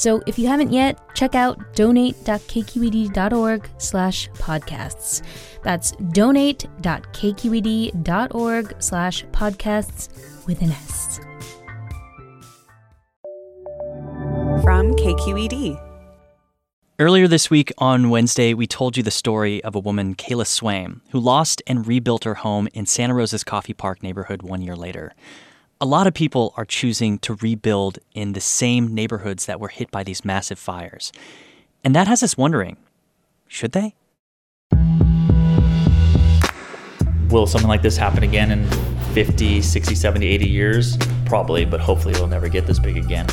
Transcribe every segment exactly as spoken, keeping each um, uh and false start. So if you haven't yet, check out donate dot k q e d dot org slash podcasts. That's donate dot k q e d dot org slash podcasts with an S. From K Q E D. Earlier this week on Wednesday, we told you the story of a woman, Kayla Swaim, who lost and rebuilt her home in Santa Rosa's Coffee Park neighborhood one year later. A lot of people are choosing to rebuild in the same neighborhoods that were hit by these massive fires. And that has us wondering, should they? Will something like this happen again in fifty, sixty, seventy, eighty years? Probably, but hopefully it'll never get this big again.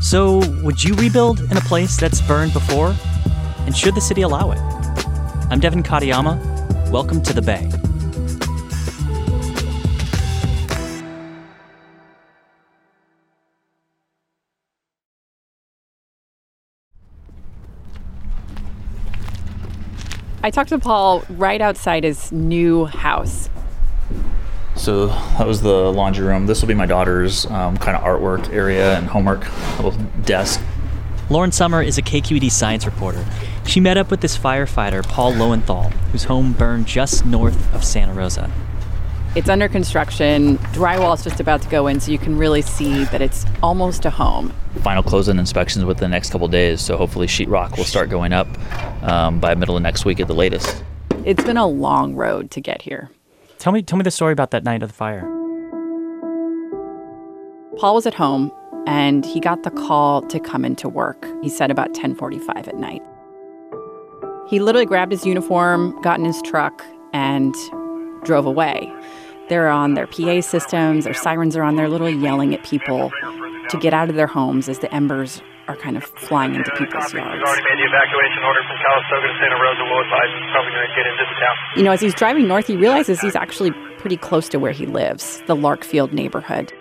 So would you rebuild in a place that's burned before? And should the city allow it? I'm Devin Katayama. Welcome to The Bay. I talked to Paul right outside his new house. So that was the laundry room. This will be my daughter's um, kind of artwork area and homework little desk. Lauren Sommer is a K Q E D science reporter. She met up with this firefighter, Paul Lowenthal, whose home burned just north of Santa Rosa. It's under construction. Drywall's just about to go in, so you can really see that it's almost a home. Final close-in inspections within the next couple of days, so hopefully sheetrock will start going up um, by middle of next week at the latest. It's been a long road to get here. Tell me, tell me the story about that night of the fire. Paul was at home, and he got the call to come into work. He said about ten forty-five at night. He literally grabbed his uniform, got in his truck, and drove away. They're on their P A systems, their sirens are on, they're literally yelling at people to get out of their homes as the embers are kind of flying into people's yards. You know, as he's driving north, he realizes he's actually pretty close to where he lives, the Larkfield neighborhood.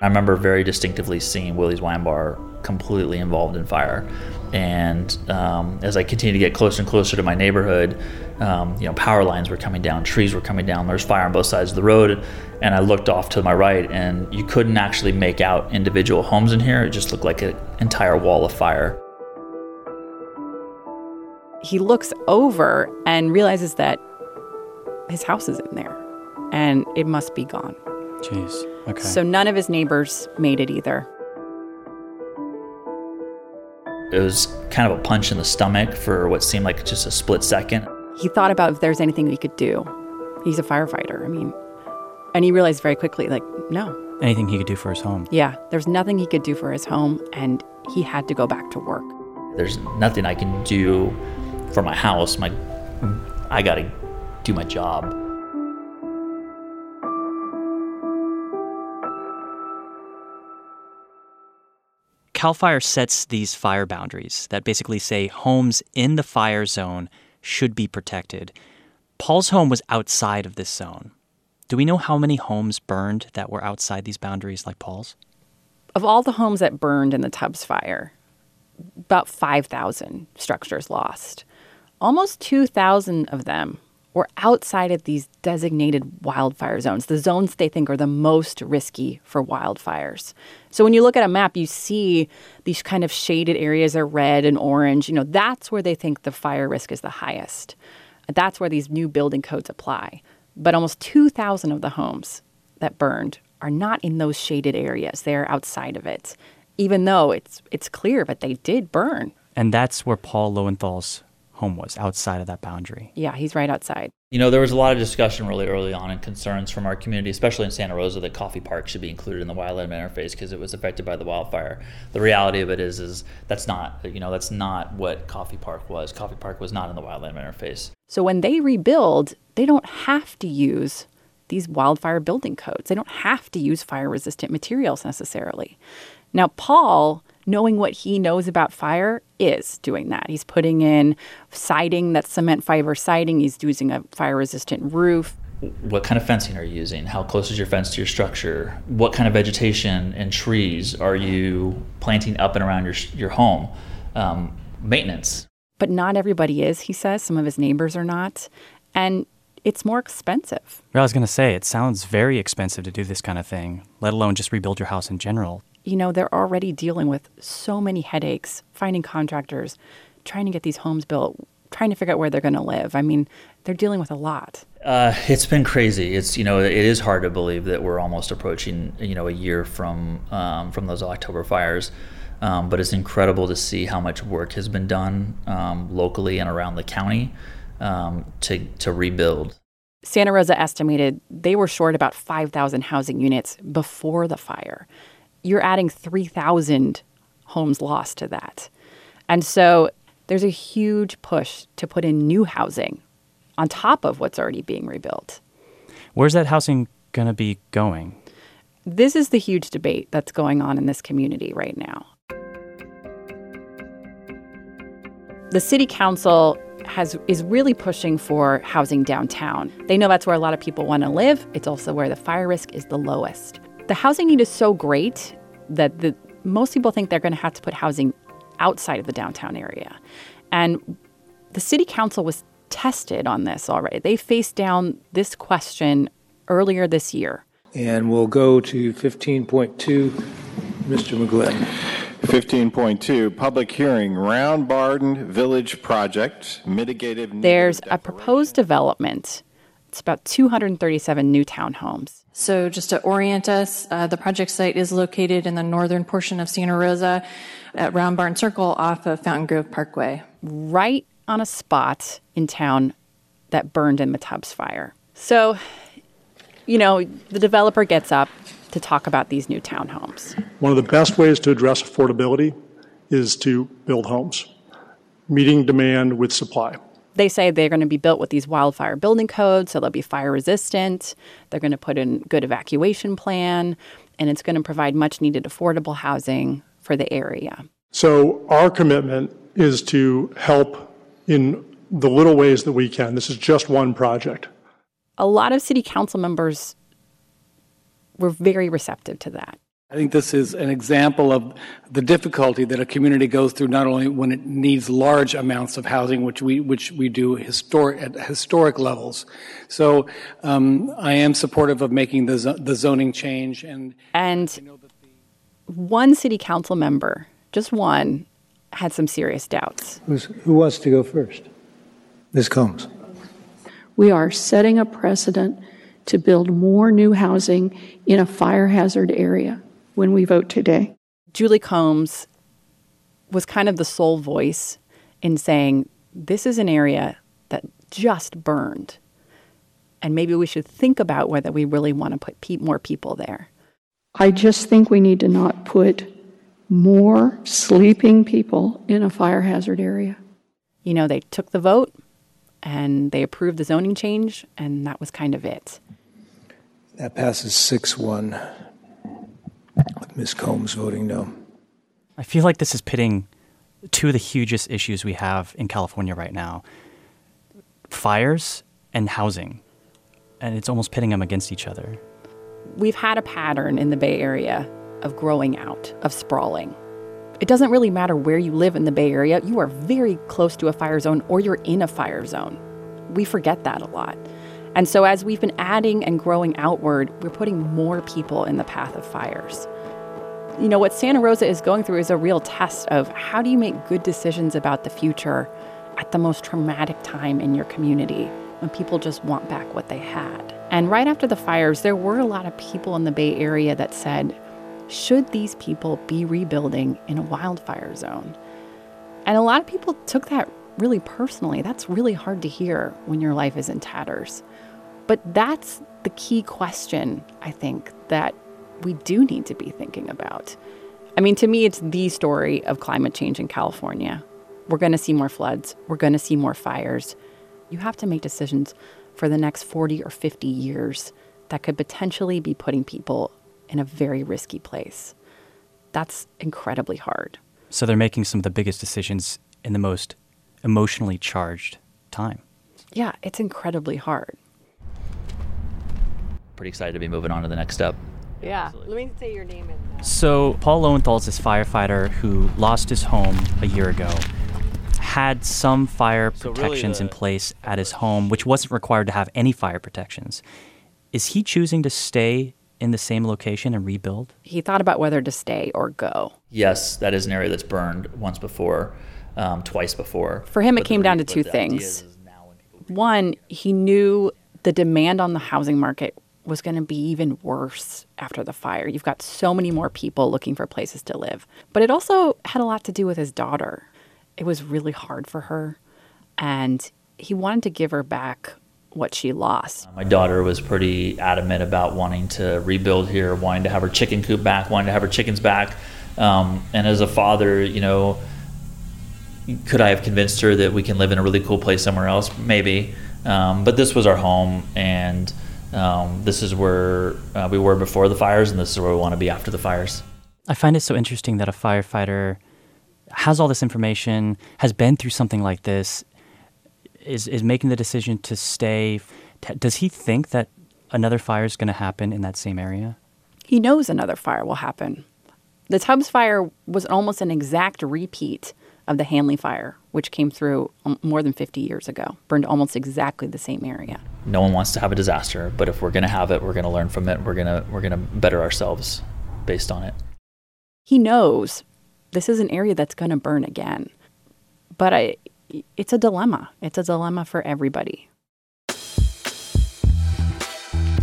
I remember very distinctively seeing Willie's Wine Bar completely involved in fire. And um, as I continued to get closer and closer to my neighborhood, um, you know, power lines were coming down, trees were coming down, there's fire on both sides of the road. And I looked off to my right, and you couldn't actually make out individual homes in here. It just looked like an entire wall of fire. He looks over and realizes that his house is in there, and it must be gone. Jeez, okay. So none of his neighbors made it either. It was kind of a punch in the stomach for what seemed like just a split second. He thought about if there's anything he could do. He's a firefighter, I mean. And he realized very quickly, like, no. Anything he could do for his home. Yeah, there's nothing he could do for his home, and he had to go back to work. There's nothing I can do for my house. My, I gotta do my job. Cal Fire sets these fire boundaries that basically say homes in the fire zone should be protected. Paul's home was outside of this zone. Do we know how many homes burned that were outside these boundaries like Paul's? Of all the homes that burned in the Tubbs fire, about five thousand structures lost. Almost two thousand of them were outside of these designated wildfire zones, the zones they think are the most risky for wildfires. So when you look at a map, you see these kind of shaded areas are red and orange. You know, that's where they think the fire risk is the highest. That's where these new building codes apply. But almost two thousand of the homes that burned are not in those shaded areas. They're outside of it, even though it's it's clear, but they did burn. And that's where Paul Lowenthal's home was, outside of that boundary. Yeah, he's right outside. You know, there was a lot of discussion really early on and concerns from our community, especially in Santa Rosa, that Coffee Park should be included in the wildland interface because it was affected by the wildfire. The reality of it is, is that's not, you know, that's not what Coffee Park was. Coffee Park was not in the wildland interface. So when they rebuild, they don't have to use these wildfire building codes. They don't have to use fire-resistant materials necessarily. Now, Paul knowing what he knows about fire is doing that. He's putting in siding, that's cement fiber siding. He's using a fire-resistant roof. What kind of fencing are you using? How close is your fence to your structure? What kind of vegetation and trees are you planting up and around your your home? Um, maintenance. But not everybody is, he says. Some of his neighbors are not. And it's more expensive. I was going to say, it sounds very expensive to do this kind of thing, let alone just rebuild your house in general. You know, they're already dealing with so many headaches, finding contractors, trying to get these homes built, trying to figure out where they're going to live. I mean, they're dealing with a lot. Uh, it's been crazy. It's, you know, it is hard to believe that we're almost approaching, you know, a year from um, from those October fires. Um, but it's incredible to see how much work has been done um, locally and around the county um, to to rebuild. Santa Rosa estimated they were short about five thousand housing units before the fire. You're adding three thousand homes lost to that. And so there's a huge push to put in new housing on top of what's already being rebuilt. Where's that housing going to be going? This is the huge debate that's going on in this community right now. The city council has is really pushing for housing downtown. They know that's where a lot of people want to live. It's also where the fire risk is the lowest. The housing need is so great that the most people think they're going to have to put housing outside of the downtown area. And the city council was tested on this already. They faced down this question earlier this year. And we'll go to fifteen point two, Mister McGlynn. fifteen point two, public hearing, Round Barn Village Project, mitigative. There's a proposed development. It's about two hundred thirty-seven new townhomes. So just to orient us, uh, the project site is located in the northern portion of Santa Rosa at Round Barn Circle off of Fountain Grove Parkway. Right on a spot in town that burned in the Tubbs fire. So, you know, the developer gets up to talk about these new townhomes. One of the best ways to address affordability is to build homes, meeting demand with supply. They say they're going to be built with these wildfire building codes, so they'll be fire resistant. They're going to put in good evacuation plan, and it's going to provide much needed affordable housing for the area. So our commitment is to help in the little ways that we can. This is just one project. A lot of city council members were very receptive to that. I think this is an example of the difficulty that a community goes through, not only when it needs large amounts of housing, which we which we do historic, at historic levels. So um, I am supportive of making the, zo- the zoning change. And, and I know that the... one city council member, just one, had some serious doubts. Who's, who wants to go first? Miz Combs. We are setting a precedent to build more new housing in a fire hazard area when we vote today. Julie Combs was kind of the sole voice in saying, this is an area that just burned, and maybe we should think about whether we really want to put pe- more people there. I just think we need to not put more sleeping people in a fire hazard area. You know, they took the vote, and they approved the zoning change, and that was kind of it. That passes six one with Miz Combs voting no. I feel like this is pitting two of the hugest issues we have in California right now, fires and housing, and it's almost pitting them against each other. We've had a pattern in the Bay Area of growing out, of sprawling. It doesn't really matter where you live in the Bay Area. You are very close to a fire zone or you're in a fire zone. We forget that a lot. And so as we've been adding and growing outward, we're putting more people in the path of fires. You know, what Santa Rosa is going through is a real test of how do you make good decisions about the future at the most traumatic time in your community when people just want back what they had. And right after the fires, there were a lot of people in the Bay Area that said, should these people be rebuilding in a wildfire zone? And a lot of people took that really personally. That's really hard to hear when your life is in tatters. But that's the key question, I think, that we do need to be thinking about. I mean, to me, it's the story of climate change in California. We're going to see more floods. We're going to see more fires. You have to make decisions for the next forty or fifty years that could potentially be putting people in a very risky place. that's incredibly hard. So they're making some of the biggest decisions in the most emotionally charged time. Yeah, it's incredibly hard. Pretty excited to be moving on to the next step. Yeah, absolutely. Let me say your name. And so Paul Lowenthal is this firefighter who lost his home a year ago, had some fire so protections really the, in place at his home, which wasn't required to have any fire protections. Is he choosing to stay in the same location and rebuild? He thought about whether to stay or go. Yes, that is an area that's burned once before, um, twice before. For him, but it came down to two things. Is, is One, he knew the demand on the housing market was going to be even worse after the fire. You've got so many more people looking for places to live. But it also had a lot to do with his daughter. It was really hard for her, and he wanted to give her back what she lost. My daughter was pretty adamant about wanting to rebuild here, wanting to have her chicken coop back, wanting to have her chickens back. Um, and as a father, you know, could I have convinced her that we can live in a really cool place somewhere else? Maybe. Um, but this was our home, and um, this is where uh, we were before the fires, and this is where we want to be after the fires. I find it so interesting that a firefighter has all this information, has been through something like this, is is making the decision to stay. Does he think that another fire is going to happen in that same area? He knows another fire will happen. The Tubbs fire was almost an exact repeat of the Hanley fire, which came through more than fifty years ago, burned almost exactly the same area. No one wants to have a disaster, but if we're going to have it, we're going to learn from it. We're going to we're going to better ourselves based on it. He knows this is an area that's going to burn again. But I It's a dilemma. It's a dilemma for everybody.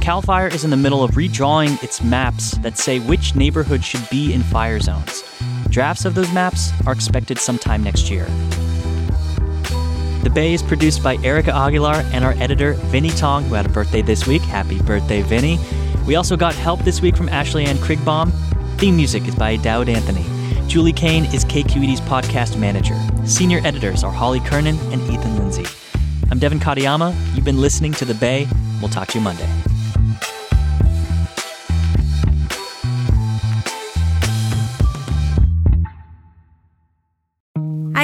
Cal Fire is in the middle of redrawing its maps that say which neighborhoods should be in fire zones. Drafts of those maps are expected sometime next year. The Bay is produced by Erica Aguilar and our editor, Vinny Tong, who had a birthday this week. Happy birthday, Vinny. We also got help this week from Ashley Ann Krigbaum. Theme music is by Daoud Anthony. Julie Kane is K Q E D's podcast manager. Senior editors are Holly Kernan and Ethan Lindsay. I'm Devin Katayama. You've been listening to The Bay. We'll talk to you Monday. Hi,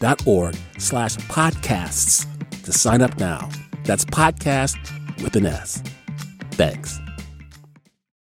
dot org slash podcasts to sign up now. That's podcast with an S. Thanks.